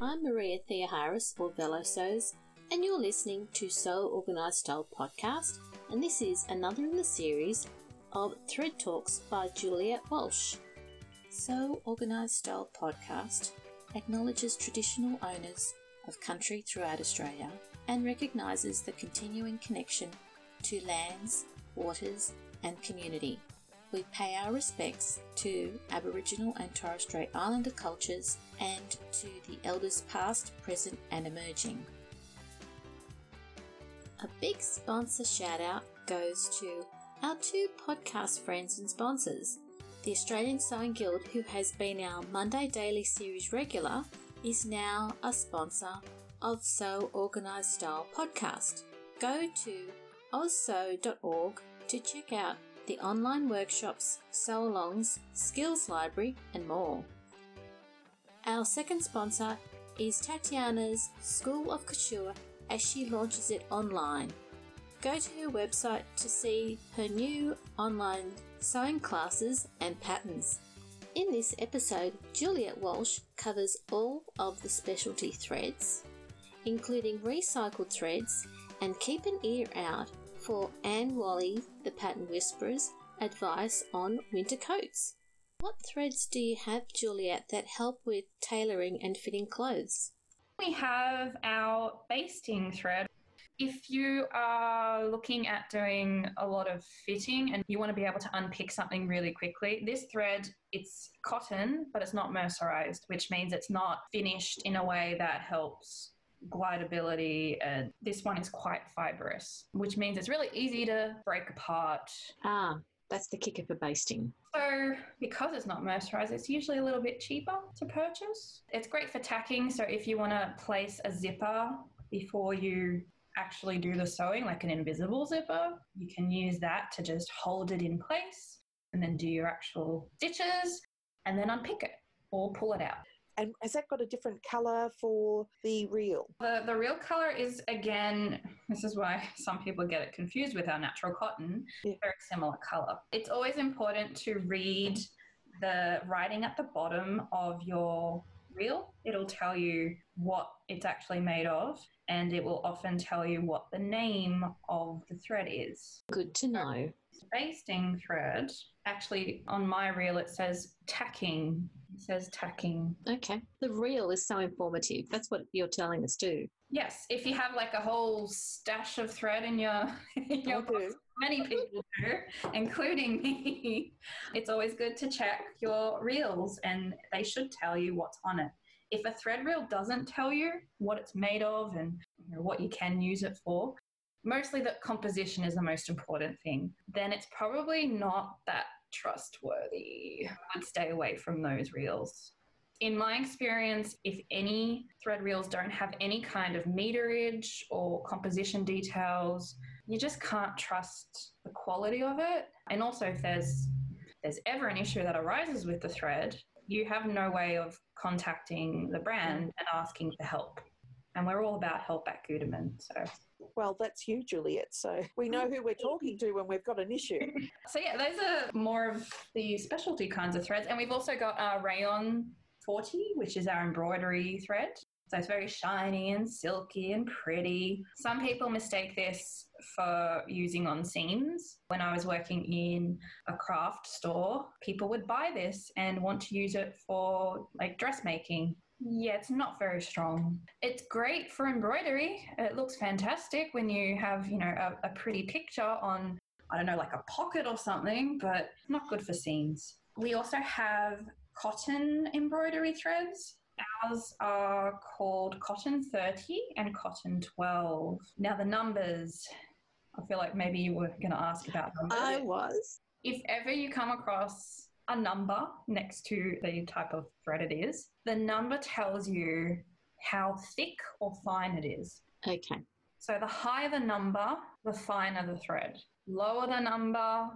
I'm Maria Theoharis for VeloSews, and you're listening to Sew Organised Style Podcast, and this is another in the series of Thread Talks by Juliet Walsh. Sew Organised Style Podcast acknowledges traditional owners of country throughout Australia and recognises the continuing connection to lands, waters and community. We pay our respects to Aboriginal and Torres Strait Islander cultures and to the elders past, present and emerging. A big sponsor shout out goes to our two podcast friends and sponsors. The Australian Sewing Guild, who has been our Monday Daily Series regular, is now a sponsor of Sew Organised Style Podcast. Go to ozsew.org to check out the online workshops, sew-alongs, skills library and more. Our second sponsor is Tatiana's School of Couture as she launches it online. Go to her website to see her new online sewing classes and patterns. In this episode, Juliet Walsh covers all of the specialty threads, including recycled threads, and keep an ear out for Anne Wally, the Pattern Whisperer's, advice on winter coats. What threads do you have, Juliet, that help with tailoring and fitting clothes? We have our basting thread. If you are looking at doing a lot of fitting and you want to be able to unpick something really quickly, this thread, it's cotton, but it's not mercerized, which means it's not finished in a way that helps glidability. And this one is quite fibrous, which means it's really easy to break apart. That's the kicker for basting. So because it's not mercerized, it's usually a little bit cheaper to purchase. It's great for tacking. So if you want to place a zipper before you actually do the sewing, like an invisible zipper, you can use that to just hold it in place and then do your actual stitches and then unpick it or pull it out. And has that got a different colour for the reel? The reel colour is, again, this is why some people get it confused with our natural cotton, Very similar colour. It's always important to read the writing at the bottom of your reel. It'll tell you what it's actually made of, and it will often tell you what the name of the thread is. Good to know. Basting thread, actually on my reel it says tacking. It says tacking. Okay. The reel is so informative. That's what you're telling us too. Yes. If you have like a whole stash of thread in your box, many people do, including me, it's always good to check your reels and they should tell you what's on it. If a thread reel doesn't tell you what it's made of and what you can use it for, mostly the composition is the most important thing, then it's probably not that trustworthy. I'd stay away from those reels. In my experience, if any thread reels don't have any kind of meterage or composition details, you just can't trust the quality of it. And also if there's ever an issue that arises with the thread, you have no way of contacting the brand and asking for help. And we're all about help at Gütermann. So. Well, that's you, Juliet. So we know who we're talking to when we've got an issue. So yeah, those are more of the specialty kinds of threads. And we've also got our Rayon 40, which is our embroidery thread. So it's very shiny and silky and pretty. Some people mistake this for using on seams. When I was working in a craft store, people would buy this and want to use it for like dressmaking. Yeah, it's not very strong. It's great for embroidery. It looks fantastic when you have, a pretty picture on, like a pocket or something, but not good for seams. We also have cotton embroidery threads. Ours are called Cotton 30 and Cotton 12. Now the numbers, I feel like maybe you were going to ask about them. I was. If ever you come across a number next to the type of thread it is, the number tells you how thick or fine it is. Okay. So the higher the number, the finer the thread. Lower the number,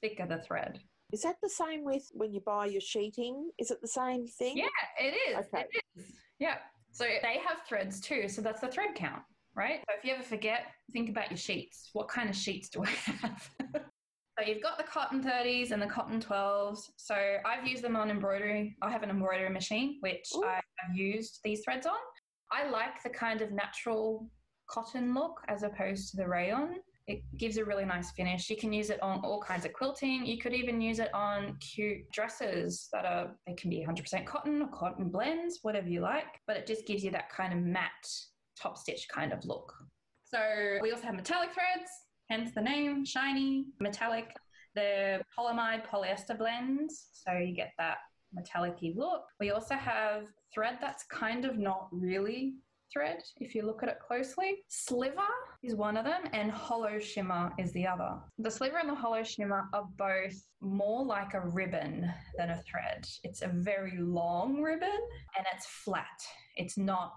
thicker the thread. Is that the same with when you buy your sheeting? Is it the same thing? Yeah, it is. Okay. It is. Yeah. So they have threads too. So that's the thread count, right? So if you ever forget, think about your sheets. What kind of sheets do I have? So you've got the cotton 30s and the cotton 12s. So I've used them on embroidery. I have an embroidery machine, which I have used these threads on. I like the kind of natural cotton look as opposed to the rayon. It gives a really nice finish. You can use it on all kinds of quilting. You could even use it on cute dresses that are, they can be 100% cotton or cotton blends, whatever you like, but it just gives you that kind of matte top stitch kind of look. So we also have metallic threads, hence the name, shiny, metallic. They're polyamide polyester blends, so you get that metallic-y look. We also have thread that's kind of not really thread, if you look at it closely. Sliver is one of them and hollow shimmer is the other. The sliver and the hollow shimmer are both more like a ribbon than a thread. It's a very long ribbon and it's flat. It's not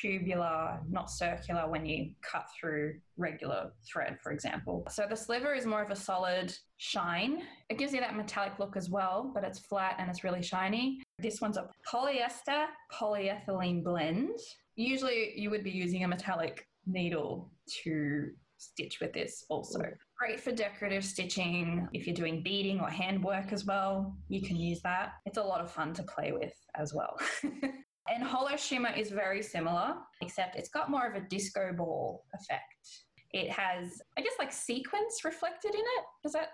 tubular, not circular when you cut through regular thread, for example. So the sliver is more of a solid shine. It gives you that metallic look as well, but it's flat and it's really shiny. This one's a polyester polyethylene blend. Usually you would be using a metallic needle to stitch with this also. Great for decorative stitching. If you're doing beading or handwork as well, you can use that. It's a lot of fun to play with as well. And hollow shimmer is very similar, except it's got more of a disco ball effect. It has, I guess, like sequins reflected in it. Does that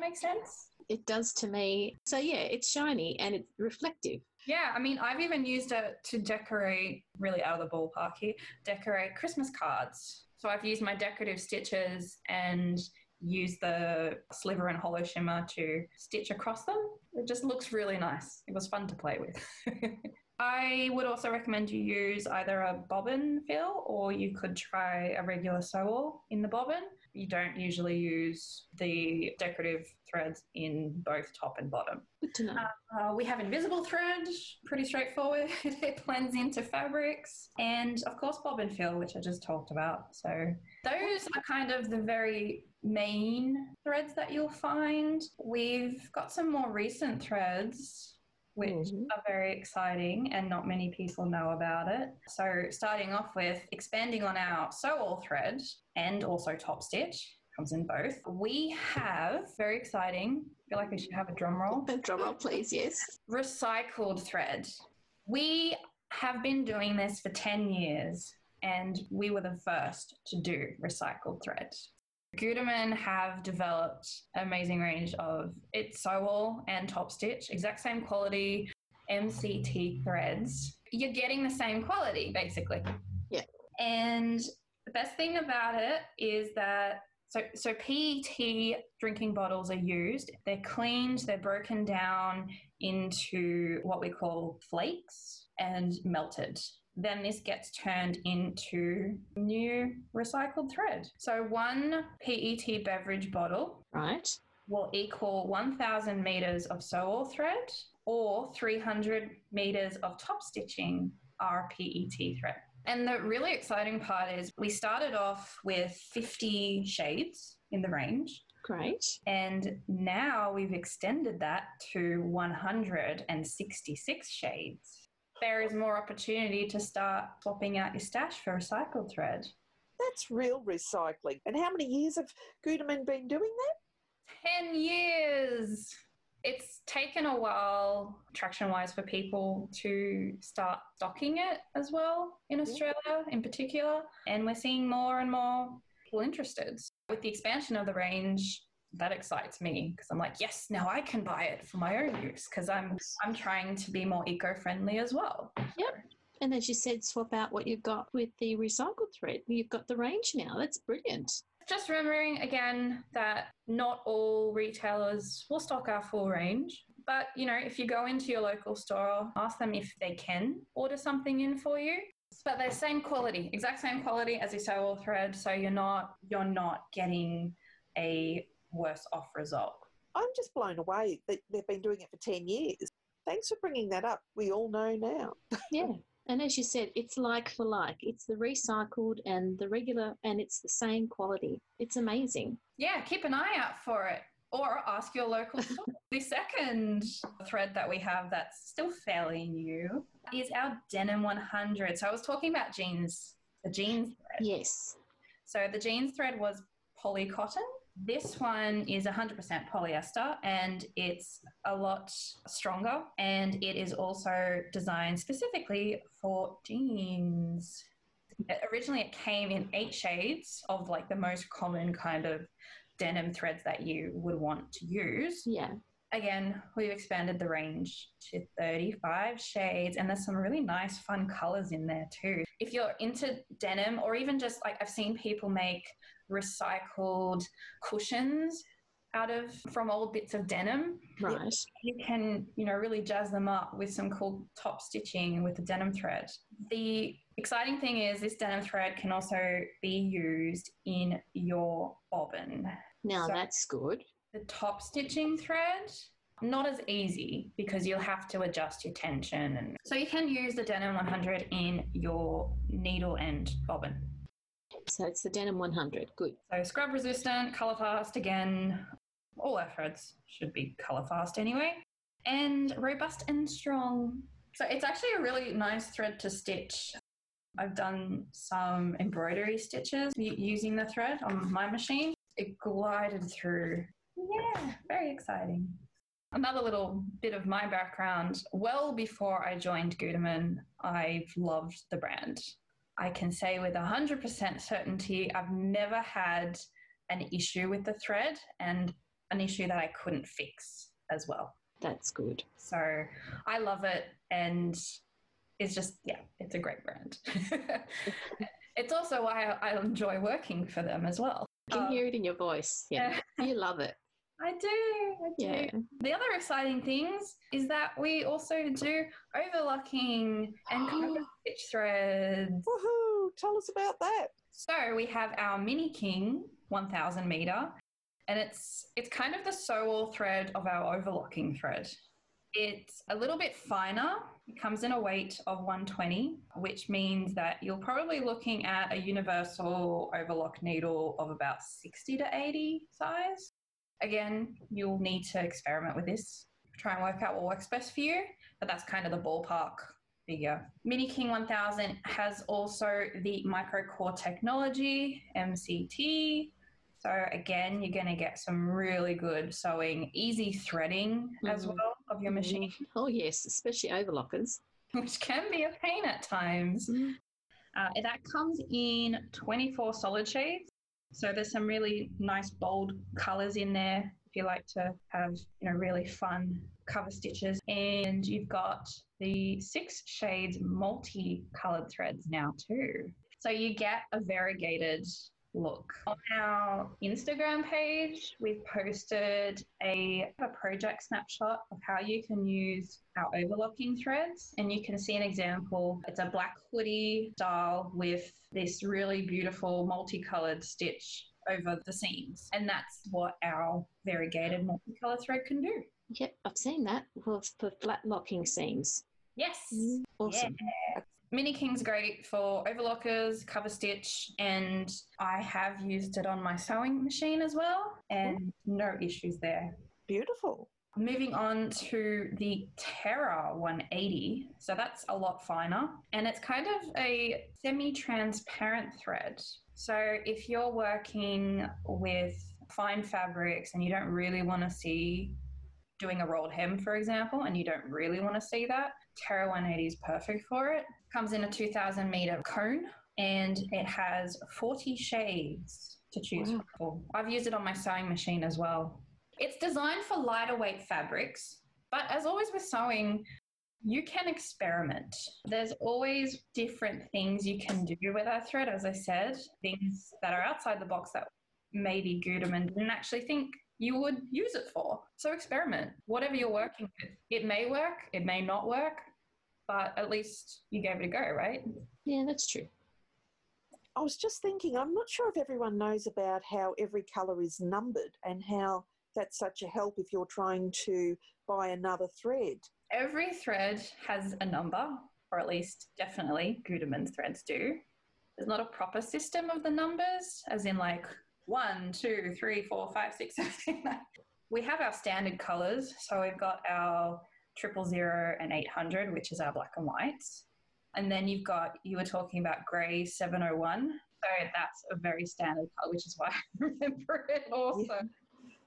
make sense? It does to me. So yeah, it's shiny and it's reflective. Yeah, I mean, I've even used it to decorate, really out of the ballpark here, decorate Christmas cards. So I've used my decorative stitches and use the sliver and hollow shimmer to stitch across them. It just looks really nice. It was fun to play with. I would also recommend you use either a bobbin fill or you could try a regular sew-all in the bobbin. You don't usually use the decorative threads in both top and bottom. Good to know. We have invisible thread, pretty straightforward. It blends into fabrics and, of course, bobbin fill, which I just talked about. So those are kind of the very main threads that you'll find. We've got some more recent threads which are very exciting and not many people know about it. So starting off with expanding on our sew-all thread and also top stitch, comes in both. We have, very exciting, I feel like we should have a drum roll. A drum roll, please, yes. Recycled thread. We have been doing this for 10 years and we were the first to do recycled thread. Gütermann have developed an amazing range of its sew-all and top stitch, exact same quality, MCT threads. You're getting the same quality, basically. Yeah. And the best thing about it is that, so PET drinking bottles are used. They're cleaned, they're broken down into what we call flakes and melted. Then this gets turned into new recycled thread. So one PET beverage bottle will equal 1,000 meters of sew-all thread or 300 meters of top stitching RPET thread. And the really exciting part is we started off with 50 shades in the range. Great. And now we've extended that to 166 shades. There is more opportunity to start swapping out your stash for recycled thread. That's real recycling. And how many years have Gütermann been doing that? 10 years. It's taken a while, traction-wise, for people to start stocking it as well in Australia in particular. And we're seeing more and more people interested. With the expansion of the range, that excites me because I'm like, yes, now I can buy it for my own use because I'm trying to be more eco-friendly as well. Yep. And as you said, swap out what you've got with the recycled thread. You've got the range now. That's brilliant. Just remembering again that not all retailers will stock our full range. But, you know, if you go into your local store, ask them if they can order something in for you. But they're same quality, exact same quality as your sew-all thread. So you're not getting a worse off result. I'm just blown away that they've been doing it for 10 years. Thanks for bringing that up. We all know now. Yeah. And as you said, it's like for like. It's the recycled and the regular and it's the same quality. It's amazing. Yeah. Keep an eye out for it or ask your local store. The second thread that we have that's still fairly new is our Denim 100. So I was talking about jeans, the jeans thread. Yes. So the jeans thread was poly cotton. This one is 100% polyester and it's a lot stronger, and it is also designed specifically for jeans. Originally it came in 8 shades of like the most common kind of denim threads that you would want to use. Yeah. Again, we've expanded the range to 35 shades, and there's some really nice fun colours in there too. If you're into denim, or even just like I've seen people make recycled cushions out of from old bits of denim. Right. You can, you know, really jazz them up with some cool top stitching with the denim thread. The exciting thing is this denim thread can also be used in your bobbin. Now so, that's good. The top stitching thread, not as easy because you'll have to adjust your tension. And so you can use the Denim 100 in your needle and bobbin. So it's the Denim 100, good. So scrub resistant, colour fast again. All our threads should be colour fast anyway. And robust and strong. So it's actually a really nice thread to stitch. I've done some embroidery stitches using the thread on my machine. It glided through. Yeah, very exciting. Another little bit of my background. Well before I joined Gütermann, I've loved the brand. I can say with 100% certainty I've never had an issue with the thread, and an issue that I couldn't fix as well. That's good. So I love it, and it's just, yeah, it's a great brand. It's also why I enjoy working for them as well. I can hear it in your voice. Yeah, you love it. I do. Yeah. The other exciting things is that we also do overlocking and cover stitch threads. Woohoo! Tell us about that. So we have our Mini King 1000 meter, and it's kind of the sew all thread of our overlocking thread. It's a little bit finer. It comes in a weight of 120, which means that you're probably looking at a universal overlock needle of about 60 to 80 size. Again, you'll need to experiment with this. Try and work out what works best for you, but that's kind of the ballpark figure. Mini King 1000 has also the Micro Core technology, MCT. So again, you're going to get some really good sewing, easy threading as well of your machine. Oh yes, especially overlockers. Which can be a pain at times. Mm. That comes in 24 solid shades. So there's some really nice bold colours in there if you like to have, you know, really fun cover stitches. And you've got the 6 shades multi-coloured threads now too. So you get a variegated look. On our Instagram page, we've posted a project snapshot of how you can use our overlocking threads, and you can see an example. It's a black hoodie style with this really beautiful multicolored stitch over the seams, and that's what our variegated multicolor thread can do. Yep, I've seen that for flat locking seams. Yes. Awesome. Yeah. Mini King's great for overlockers, cover stitch, and I have used it on my sewing machine as well, and no issues there. Beautiful. Moving on to the Tera 180. So that's a lot finer, and it's kind of a semi-transparent thread. So if you're working with fine fabrics and you don't really want to see doing a rolled hem, for example, and you don't really want to see that, Tera 180 is perfect for it. Comes in a 2,000 metre cone, and it has 40 shades to choose from. I've used it on my sewing machine as well. It's designed for lighter weight fabrics, but as always with sewing, you can experiment. There's always different things you can do with our thread, as I said, things that are outside the box that maybe Gütermann didn't actually think you would use it for. So experiment, whatever you're working with. It may work, it may not work, but at least you gave it a go, right? Yeah, that's true. I was just thinking, I'm not sure if everyone knows about how every colour is numbered and how that's such a help if you're trying to buy another thread. Every thread has a number, or at least definitely Gütermann's threads do. There's not a proper system of the numbers, as in like 1, 2, 3, 4, 5, 6, 7, 8, 9. We have our standard colours. So we've got our 000 and 800, which is our black and whites. And then you've got, you were talking about grey 701. So that's a very standard color, which is why I remember it also. Yeah.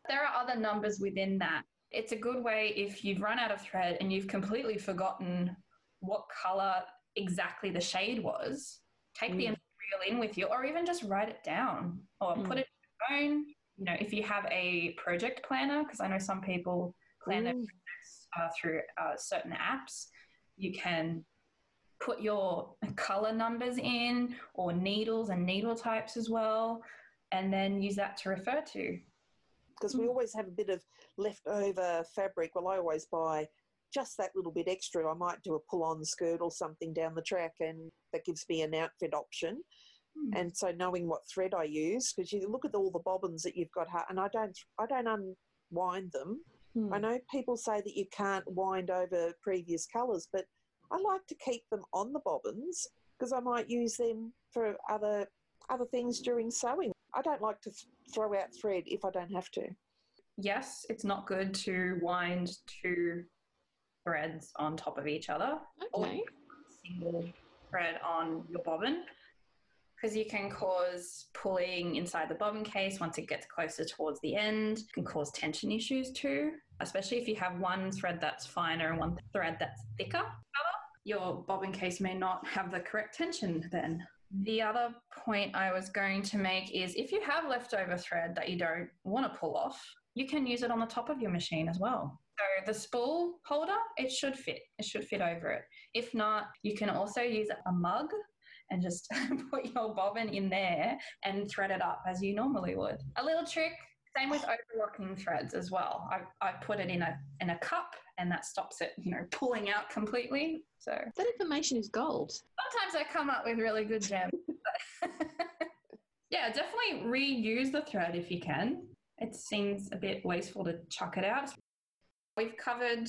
There are other numbers within that. It's a good way if you've run out of thread and you've completely forgotten what color exactly the shade was. Take the material in with you, or even just write it down or put it in your own. You know, if you have a project planner, because I know some people plan their projects through certain apps, you can put your color numbers in, or needles and needle types as well, and then use that to refer to. Because we always have a bit of leftover fabric. Well, I always buy just that little bit extra. I might do a pull-on skirt or something down the track, and that gives me an outfit option. And so knowing what thread I use, because you look at all the bobbins that you've got, and I don't unwind them. I know people say that you can't wind over previous colours, but I like to keep them on the bobbins because I might use them for other things during sewing. I don't like to throw out thread if I don't have to. Yes, it's not good to wind two threads on top of each other. Okay. Or single thread on your bobbin, because you can cause pulling inside the bobbin case once it gets closer towards the end. It can cause tension issues too, especially if you have one thread that's finer and one thread that's thicker. Your bobbin case may not have the correct tension then. The other point I was going to make is if you have leftover thread that you don't want to pull off, you can use it on the top of your machine as well. So the spool holder, it should fit over it. If not, you can also use a mug and just put your bobbin in there and thread it up as you normally would. A little trick, same with overlocking threads as well. I put it in a cup, and that stops it, you know, pulling out completely. So that information is gold. Sometimes I come up with really good gems. Yeah, definitely reuse the thread if you can. It seems a bit wasteful to chuck it out. We've covered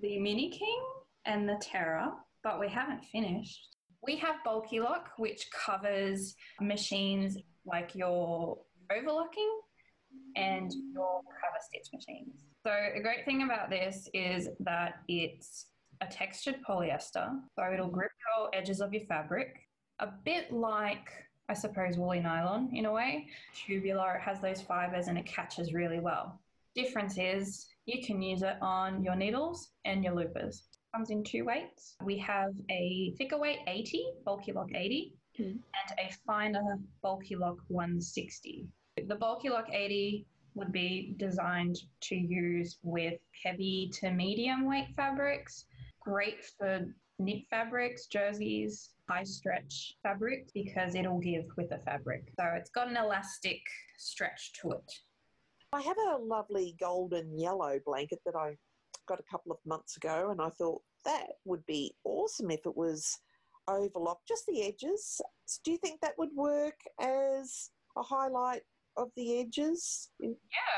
the Mini King and the Tera, but we haven't finished. We have bulky lock, which covers machines like your overlocking and your cover stitch machines. So a great thing about this is that it's a textured polyester, so it'll grip your edges of your fabric, a bit like, I suppose, woolly nylon in a way. Tubular, it has those fibres and it catches really well. Difference is you can use it on your needles and your loopers. Comes in two weights. We have a thicker weight 80, bulky lock 80, and a finer bulky lock 160. The bulky lock 80 would be designed to use with heavy to medium weight fabrics, great for knit fabrics, jerseys, high stretch fabrics, because it'll give with the fabric. So it's got an elastic stretch to it. I have a lovely golden yellow blanket that I got a couple of months ago, and I thought that would be awesome if it was overlocked, just the edges. So do you think that would work as a highlight of the edges? Yeah,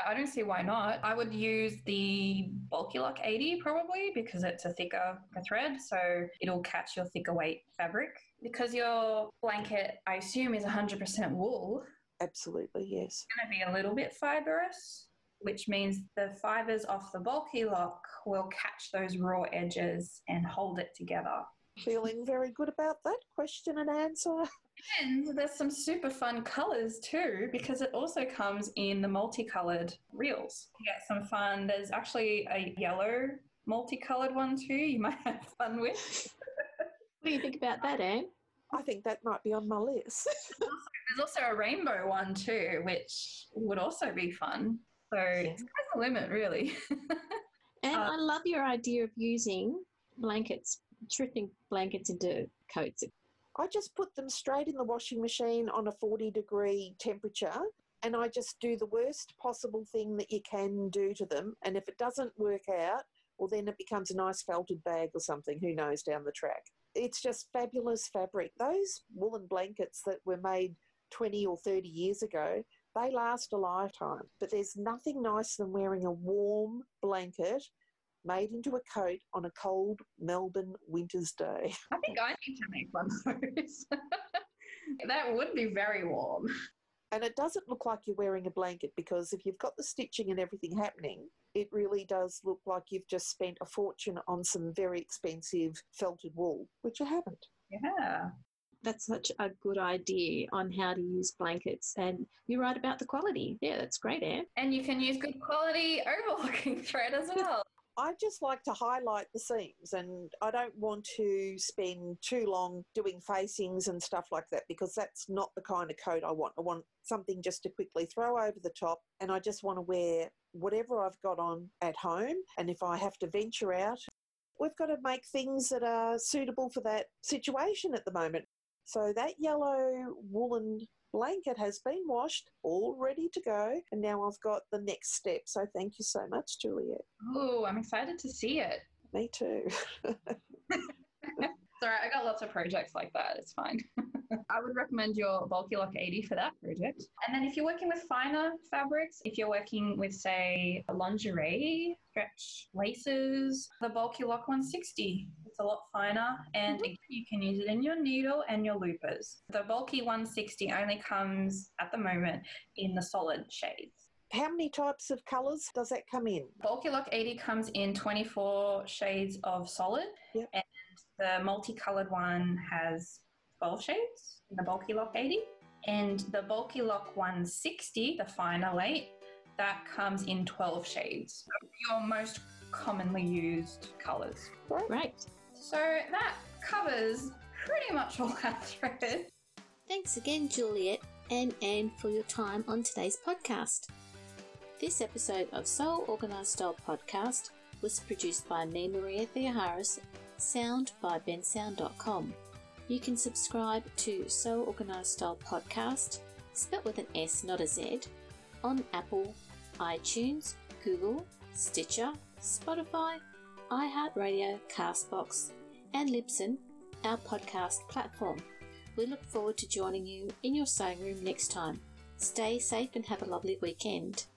I don't see why not. I would use the bulky lock 80 probably, because it's a thicker thread, so it'll catch your thicker weight fabric. Because your blanket, I assume, is 100% wool. Absolutely, yes. It's going to be a little bit fibrous, which means the fibres off the bulky lock will catch those raw edges and hold it together. Feeling very good about that question and answer. And there's some super fun colours too, because it also comes in the multicoloured reels. You get some fun. There's actually a yellow multicoloured one too you might have fun with. What do you think about that, Anne? I think that might be on my list. There's also a rainbow one too, which would also be fun. So it's kind of a limit, really. And I love your idea of using blankets, tripping blankets into coats. I just put them straight in the washing machine on a 40-degree temperature, and I just do the worst possible thing that you can do to them. And if it doesn't work out, well, then it becomes a nice felted bag or something, who knows, down the track. It's just fabulous fabric. Those woolen blankets that were made 20 or 30 years ago, they last a lifetime, but there's nothing nicer than wearing a warm blanket made into a coat on a cold Melbourne winter's day. I think I need to make one of those. That would be very warm. And it doesn't look like you're wearing a blanket, because if you've got the stitching and everything happening, it really does look like you've just spent a fortune on some very expensive felted wool, which you haven't. Yeah. that's such a good idea on how to use blankets. And you're right about the quality. Yeah, that's great, Anne. And you can use good quality overlocking thread as well. I just like to highlight the seams, and I don't want to spend too long doing facings and stuff like that, because that's not the kind of coat I want. I want something just to quickly throw over the top, and I just want to wear whatever I've got on at home. And if I have to venture out, we've got to make things that are suitable for that situation at the moment. So that yellow woolen blanket has been washed, all ready to go, and now I've got the next step. So thank you so much, Juliet. Oh, I'm excited to see it. Me too. Sorry, I got lots of projects like that. It's fine. I would recommend your Bulky Lock 80 for that project. And then if you're working with finer fabrics, if you're working with, say, lingerie, stretch laces, the Bulky Lock 160, it's a lot finer, and you can use it in your needle and your loopers. The Bulky 160 only comes at the moment in the solid shades. How many types of colours does that come in? Bulky Lock 80 comes in 24 shades of solid, yep. And the multicoloured one has 12 shades in the Bulky Lock 80. And the Bulky Lock 160, the finer late, that comes in 12 shades. So your most commonly used colours. Right. So that covers pretty much all our thread. Thanks again, Juliet and Anne, for your time on today's podcast. This episode of Sew Organised Style Podcast was produced by me, Maria Theoharis, sound by bensound.com. You can subscribe to Sew Organised Style Podcast, spelt with an S, not a Z, on Apple, iTunes, Google, Stitcher, Spotify, iHeartRadio, Castbox, and Libsyn, our podcast platform. We look forward to joining you in your sewing room next time. Stay safe and have a lovely weekend.